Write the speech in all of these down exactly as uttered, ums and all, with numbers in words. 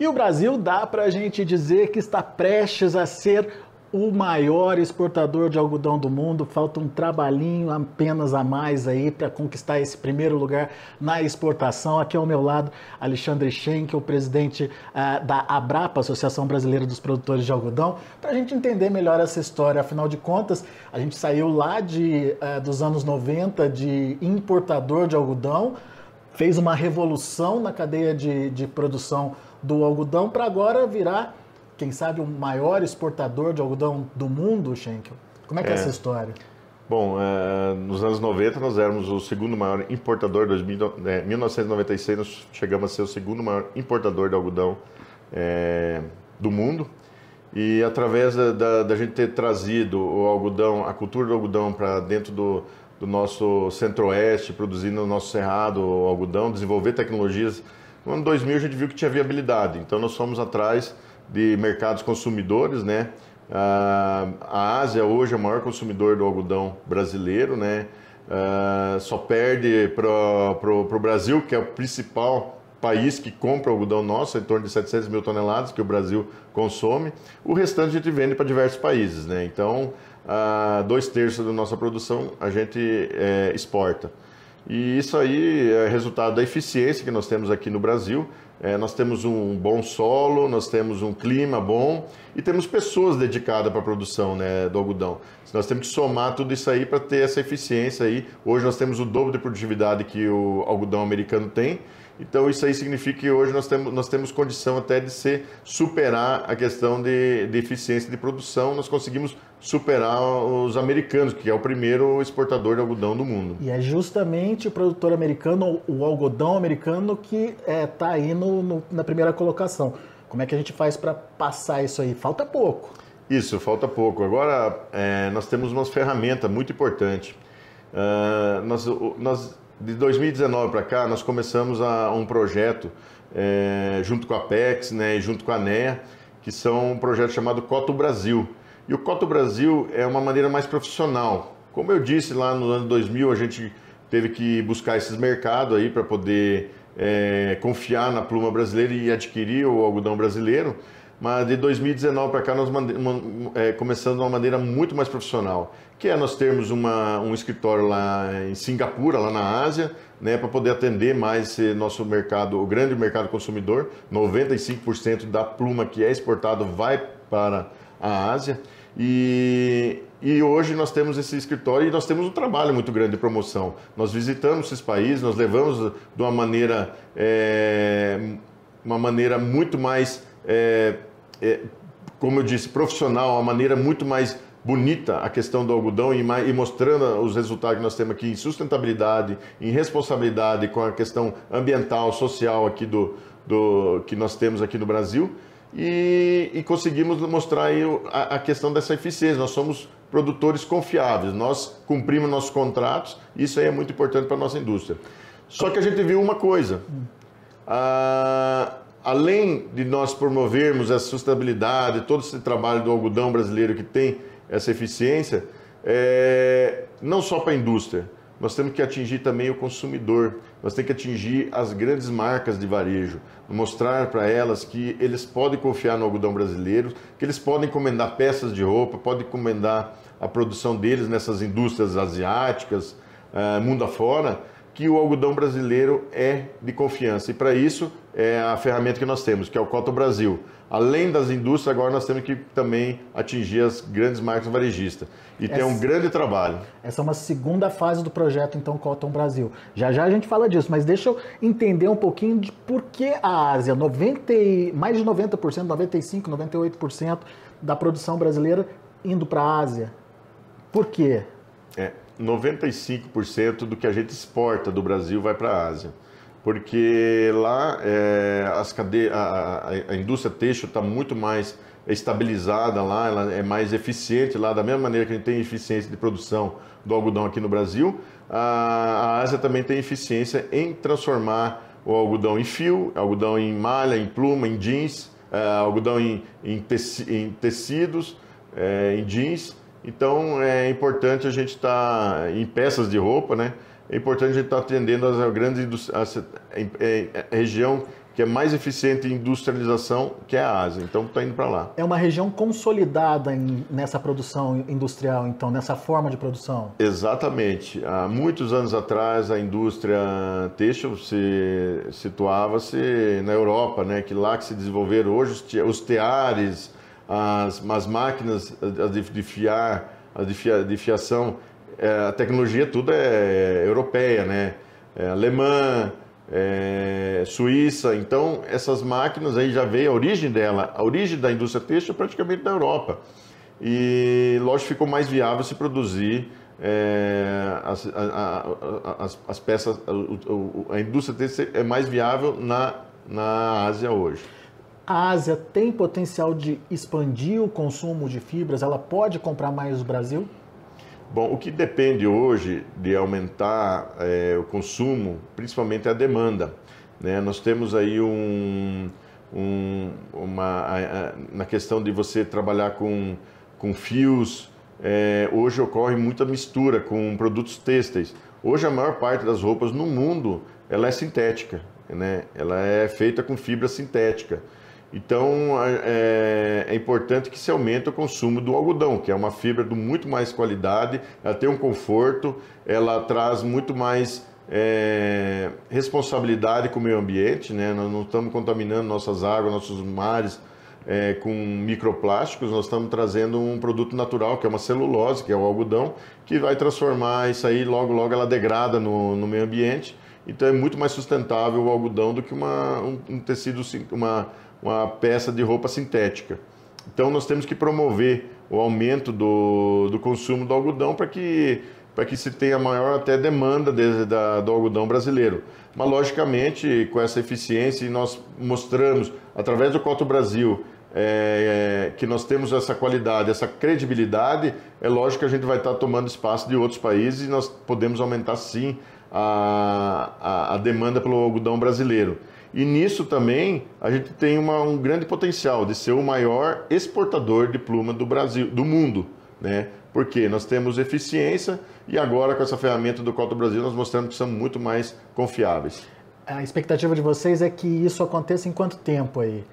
E o Brasil dá para a gente dizer que está prestes a ser o maior exportador de algodão do mundo. Falta um trabalhinho apenas a mais aí para conquistar esse primeiro lugar na exportação. Aqui ao meu lado, Alexandre Schenck, o presidente ah, da Abrapa, Associação Brasileira dos Produtores de Algodão, para a gente entender melhor essa história. Afinal de contas, a gente saiu lá de, ah, dos anos noventa de importador de algodão, fez uma revolução na cadeia de, de produção do algodão para agora virar, quem sabe, o maior exportador de algodão do mundo, Schenck. Como é que é, é essa história? Bom, uh, nos anos noventa nós éramos o segundo maior importador, em mil novecentos e noventa e seis nós chegamos a ser o segundo maior importador de algodão é, do mundo. E através da, da, da gente ter trazido o algodão, a cultura do algodão para dentro do, do nosso centro-oeste, produzindo no nosso cerrado o algodão, desenvolver tecnologias. No ano dois mil a gente viu que tinha viabilidade, então nós fomos atrás de mercados consumidores, né? A Ásia hoje é o maior consumidor do algodão brasileiro, né? Só perde para o Brasil, que é o principal país que compra algodão nosso, em torno de setecentas mil toneladas que o Brasil consome. O restante a gente vende para diversos países, né? Então, dois terços da nossa produção a gente é, exporta. E isso aí é resultado da eficiência que nós temos aqui no Brasil. É, nós temos um bom solo, nós temos um clima bom e temos pessoas dedicadas para a produção, né, do algodão. Nós temos que somar tudo isso aí para ter essa eficiência aí. Hoje nós temos o dobro de produtividade que o algodão americano tem. Então isso aí significa que hoje nós temos, nós temos condição até de se superar a questão de, de eficiência de produção. Nós conseguimos superar os americanos, que é o primeiro exportador de algodão do mundo. E é justamente o produtor americano, o algodão americano, que está aí no, no, na primeira colocação. Como é que a gente faz para passar isso aí? Falta pouco. Isso, falta pouco. Agora é, nós temos uma ferramenta muito importante. Uh, nós... nós De dois mil e dezenove para cá, nós começamos a, um projeto é, junto com a Pex, né, e junto com a Néa, que são um projeto chamado Cotton Brasil. E o Cotton Brasil é uma maneira mais profissional. Como eu disse, lá no ano dois mil, a gente teve que buscar esses mercados aí para poder é, confiar na pluma brasileira e adquirir o algodão brasileiro. Mas de dois mil e dezenove para cá nós é, começamos de uma maneira muito mais profissional, que é nós termos uma, um escritório lá em Singapura, lá na Ásia, né, para poder atender mais esse nosso mercado, o grande mercado consumidor. noventa e cinco por cento da pluma que é exportada vai para a Ásia. E, e hoje nós temos esse escritório e nós temos um trabalho muito grande de promoção. Nós visitamos esses países, nós levamos de uma maneira, é, uma maneira muito mais... É, é, como eu disse, profissional, uma maneira muito mais bonita a questão do algodão e, e mostrando os resultados que nós temos aqui em sustentabilidade, em responsabilidade com a questão ambiental, social aqui do, do que nós temos aqui no Brasil. E, e conseguimos mostrar aí a, a questão dessa eficiência. Nós somos produtores confiáveis, nós cumprimos nossos contratos, isso aí é muito importante para a nossa indústria. Só que a gente viu uma coisa. A... Além de nós promovermos essa sustentabilidade, todo esse trabalho do algodão brasileiro que tem essa eficiência, é, não só para a indústria, nós temos que atingir também o consumidor, nós temos que atingir as grandes marcas de varejo, mostrar para elas que eles podem confiar no algodão brasileiro, que eles podem encomendar peças de roupa, podem encomendar a produção deles nessas indústrias asiáticas, é, mundo afora, que o algodão brasileiro é de confiança. E para isso é a ferramenta que nós temos, que é o Cotton Brasil. Além das indústrias, agora nós temos que também atingir as grandes marcas varejistas. E essa, tem um grande trabalho. Essa é uma segunda fase do projeto, então, Cotton Brasil. Já já a gente fala disso, mas deixa eu entender um pouquinho de por que a Ásia, noventa, mais de noventa por cento, noventa e cinco por cento, noventa e oito por cento da produção brasileira indo para a Ásia. Por quê? É. noventa e cinco por cento do que a gente exporta do Brasil vai para a Ásia, porque lá é, as cade... a, a, a indústria têxtil está muito mais estabilizada lá, ela é mais eficiente lá, da mesma maneira que a gente tem eficiência de produção do algodão aqui no Brasil, a, a Ásia também tem eficiência em transformar o algodão em fio, algodão em malha, em pluma, em jeans, a, algodão em, em, teci... em tecidos, é, em jeans. Então é importante a gente estar tá em peças de roupa, né? É importante a gente estar tá atendendo as grandes a, a, a região que é mais eficiente em industrialização, que é a Ásia. Então, está indo para lá. É uma região consolidada em, nessa produção industrial, então, nessa forma de produção? Exatamente. Há muitos anos atrás, a indústria têxtil se situava-se na Europa, né? Que lá que se desenvolveram hoje os teares, as, as máquinas de fiar, de, fia, de fiação. É, a tecnologia tudo é europeia, né? É alemã, é, Suíça, então essas máquinas aí já veio a origem dela, a origem da indústria têxtil é praticamente da Europa. E lógico ficou mais viável se produzir é, as, a, a, as, as peças, a, a indústria têxtil é mais viável na, na Ásia hoje. A Ásia tem potencial de expandir o consumo de fibras? Ela pode comprar mais do Brasil? Bom, o que depende hoje de aumentar é, o consumo, principalmente a demanda, né? Nós temos aí um, um, uma, a, a, na questão de você trabalhar com, com fios, é, hoje ocorre muita mistura com produtos têxteis. Hoje a maior parte das roupas no mundo ela é sintética, né? Ela é feita com fibra sintética. Então, é, é importante que se aumente o consumo do algodão, que é uma fibra de muito mais qualidade, ela tem um conforto, ela traz muito mais é, responsabilidade com o meio ambiente, né? Nós não estamos contaminando nossas águas, nossos mares é, com microplásticos, nós estamos trazendo um produto natural, que é uma celulose, que é o algodão, que vai transformar isso aí, logo, logo ela degrada no, no meio ambiente. Então, é muito mais sustentável o algodão do que uma, um, um tecido, uma... uma peça de roupa sintética. Então nós temos que promover o aumento do, do consumo do algodão para que, para que se tenha maior até demanda de, da, do algodão brasileiro. Mas logicamente com essa eficiência nós mostramos através do Cotton Brasil é, é, que nós temos essa qualidade, essa credibilidade, é lógico que a gente vai estar tomando espaço de outros países e nós podemos aumentar sim a, a, a demanda pelo algodão brasileiro. E nisso também a gente tem uma, um grande potencial de ser o maior exportador de pluma do Brasil, do mundo, né? Porque nós temos eficiência e agora com essa ferramenta do Cotton Brasil nós mostramos que somos muito mais confiáveis. A expectativa de vocês é que isso aconteça em quanto tempo aí?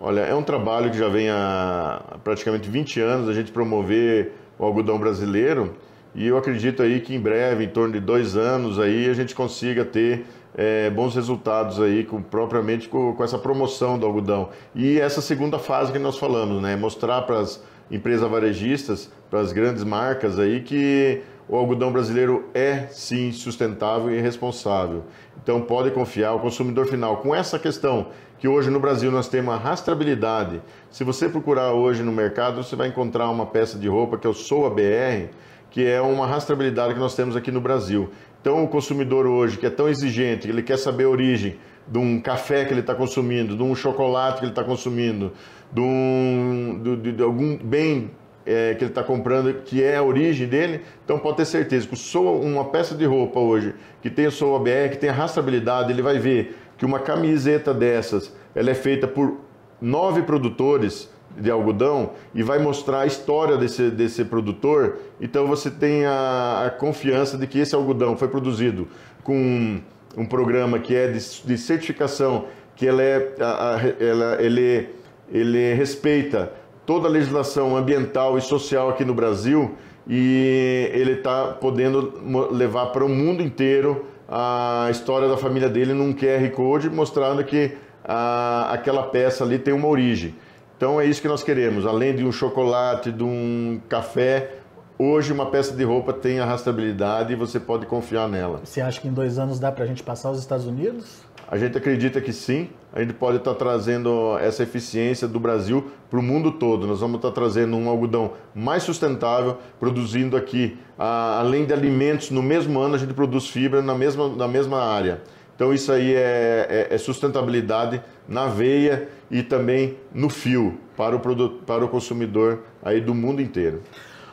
Olha, é um trabalho que já vem há praticamente vinte anos a gente promover o algodão brasileiro e eu acredito aí que em breve, em torno de dois anos aí, a gente consiga ter É, bons resultados aí, com, propriamente com, com essa promoção do algodão. E essa segunda fase que nós falamos, né? Mostrar para as empresas varejistas, para as grandes marcas aí, que o algodão brasileiro é sim sustentável e responsável. Então pode confiar o consumidor final. Com essa questão que hoje no Brasil nós temos a rastreabilidade, se você procurar hoje no mercado, você vai encontrar uma peça de roupa que é o Sou a B R, que é uma rastreabilidade que nós temos aqui no Brasil. Então o consumidor hoje, que é tão exigente, ele quer saber a origem de um café que ele está consumindo, de um chocolate que ele está consumindo, de, um, de, de algum bem é, que ele está comprando, que é a origem dele, então pode ter certeza que sou uma peça de roupa hoje, que tem o Sou a B R, que tem a rastreabilidade, ele vai ver que uma camiseta dessas, ela é feita por nove produtores de algodão e vai mostrar a história desse, desse produtor, então você tem a, a confiança de que esse algodão foi produzido com um, um programa que é de, de certificação, que ela é, a, a, ela, ele, ele respeita toda a legislação ambiental e social aqui no Brasil e ele está podendo levar para o mundo inteiro a história da família dele num Q R Code, mostrando que a, aquela peça ali tem uma origem. Então é isso que nós queremos, além de um chocolate, de um café, hoje uma peça de roupa tem a rastreabilidade e você pode confiar nela. Você acha que em dois anos dá para a gente passar os Estados Unidos? A gente acredita que sim, a gente pode estar trazendo essa eficiência do Brasil para o mundo todo. Nós vamos estar trazendo um algodão mais sustentável, produzindo aqui, além de alimentos, no mesmo ano a gente produz fibra na mesma, na mesma área. Então isso aí é, é, é sustentabilidade na veia e também no fio para o, produto, para o consumidor aí do mundo inteiro.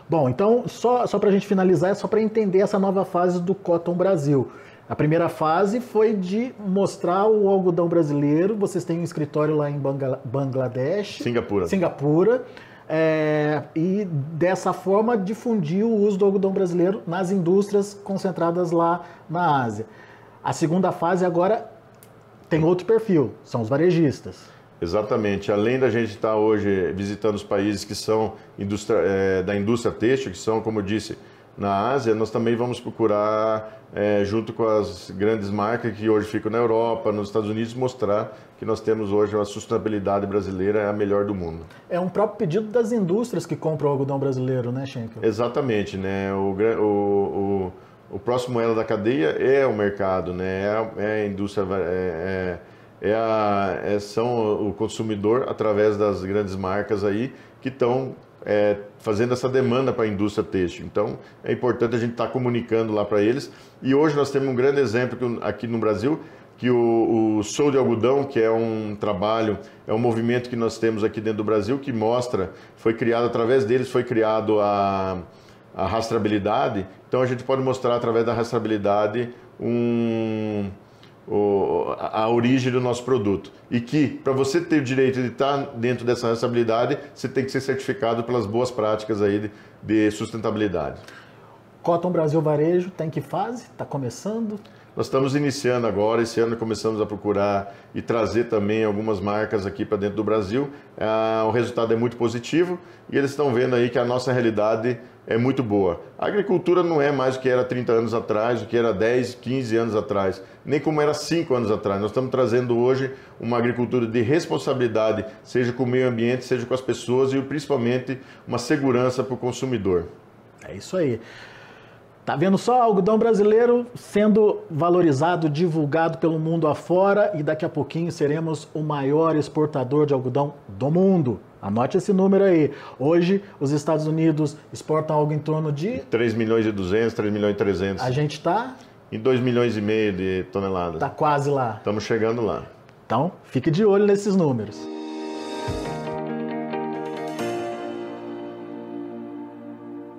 Bom, então só, só para a gente finalizar, é só para entender essa nova fase do Cotton Brasil. A primeira fase foi de mostrar o algodão brasileiro, vocês têm um escritório lá em Bangla, Bangladesh. Singapura. Singapura. É, e dessa forma difundir o uso do algodão brasileiro nas indústrias concentradas lá na Ásia. A segunda fase agora tem outro perfil, são os varejistas. Exatamente. Além da gente estar hoje visitando os países que são indústria, é, da indústria têxtil, que são, como eu disse, na Ásia, nós também vamos procurar, é, junto com as grandes marcas que hoje ficam na Europa, nos Estados Unidos, mostrar que nós temos hoje a sustentabilidade brasileira, é a melhor do mundo. É um próprio pedido das indústrias que compram o algodão brasileiro, né, Schenck? Exatamente, né? O, o, o, o próximo elo da cadeia é o mercado, né? É, é a indústria, é, é, é a, é, são o consumidor através das grandes marcas aí que estão... É, fazendo essa demanda para a indústria têxtil. Então, é importante a gente estar tá comunicando lá para eles. E hoje nós temos um grande exemplo aqui no Brasil, que o, o Sou de Algodão, que é um trabalho, é um movimento que nós temos aqui dentro do Brasil, que mostra, foi criado, através deles foi criado a, a rastreabilidade. Então, a gente pode mostrar através da rastreabilidade um... O, a, a origem do nosso produto. E que, para você ter o direito de estar dentro dessa rastreabilidade, você tem que ser certificado pelas boas práticas aí de, de sustentabilidade. Cotton Brasil Varejo tem que fase? Está começando? Nós estamos iniciando agora, esse ano começamos a procurar e trazer também algumas marcas aqui para dentro do Brasil. Ah, o resultado é muito positivo e eles estão vendo aí que a nossa realidade é muito boa. A agricultura não é mais o que era trinta anos atrás, o que era dez, quinze anos atrás, nem como era cinco anos atrás. Nós estamos trazendo hoje uma agricultura de responsabilidade, seja com o meio ambiente, seja com as pessoas e principalmente uma segurança para o consumidor. É isso aí. Tá vendo só? Algodão brasileiro sendo valorizado, divulgado pelo mundo afora e daqui a pouquinho seremos o maior exportador de algodão do mundo. Anote esse número aí. Hoje, os Estados Unidos exportam algo em torno de... três milhões e duzentos, três milhões e trezentos. A gente tá... em dois milhões e meio de toneladas. Tá quase lá. Estamos chegando lá. Então, fique de olho nesses números.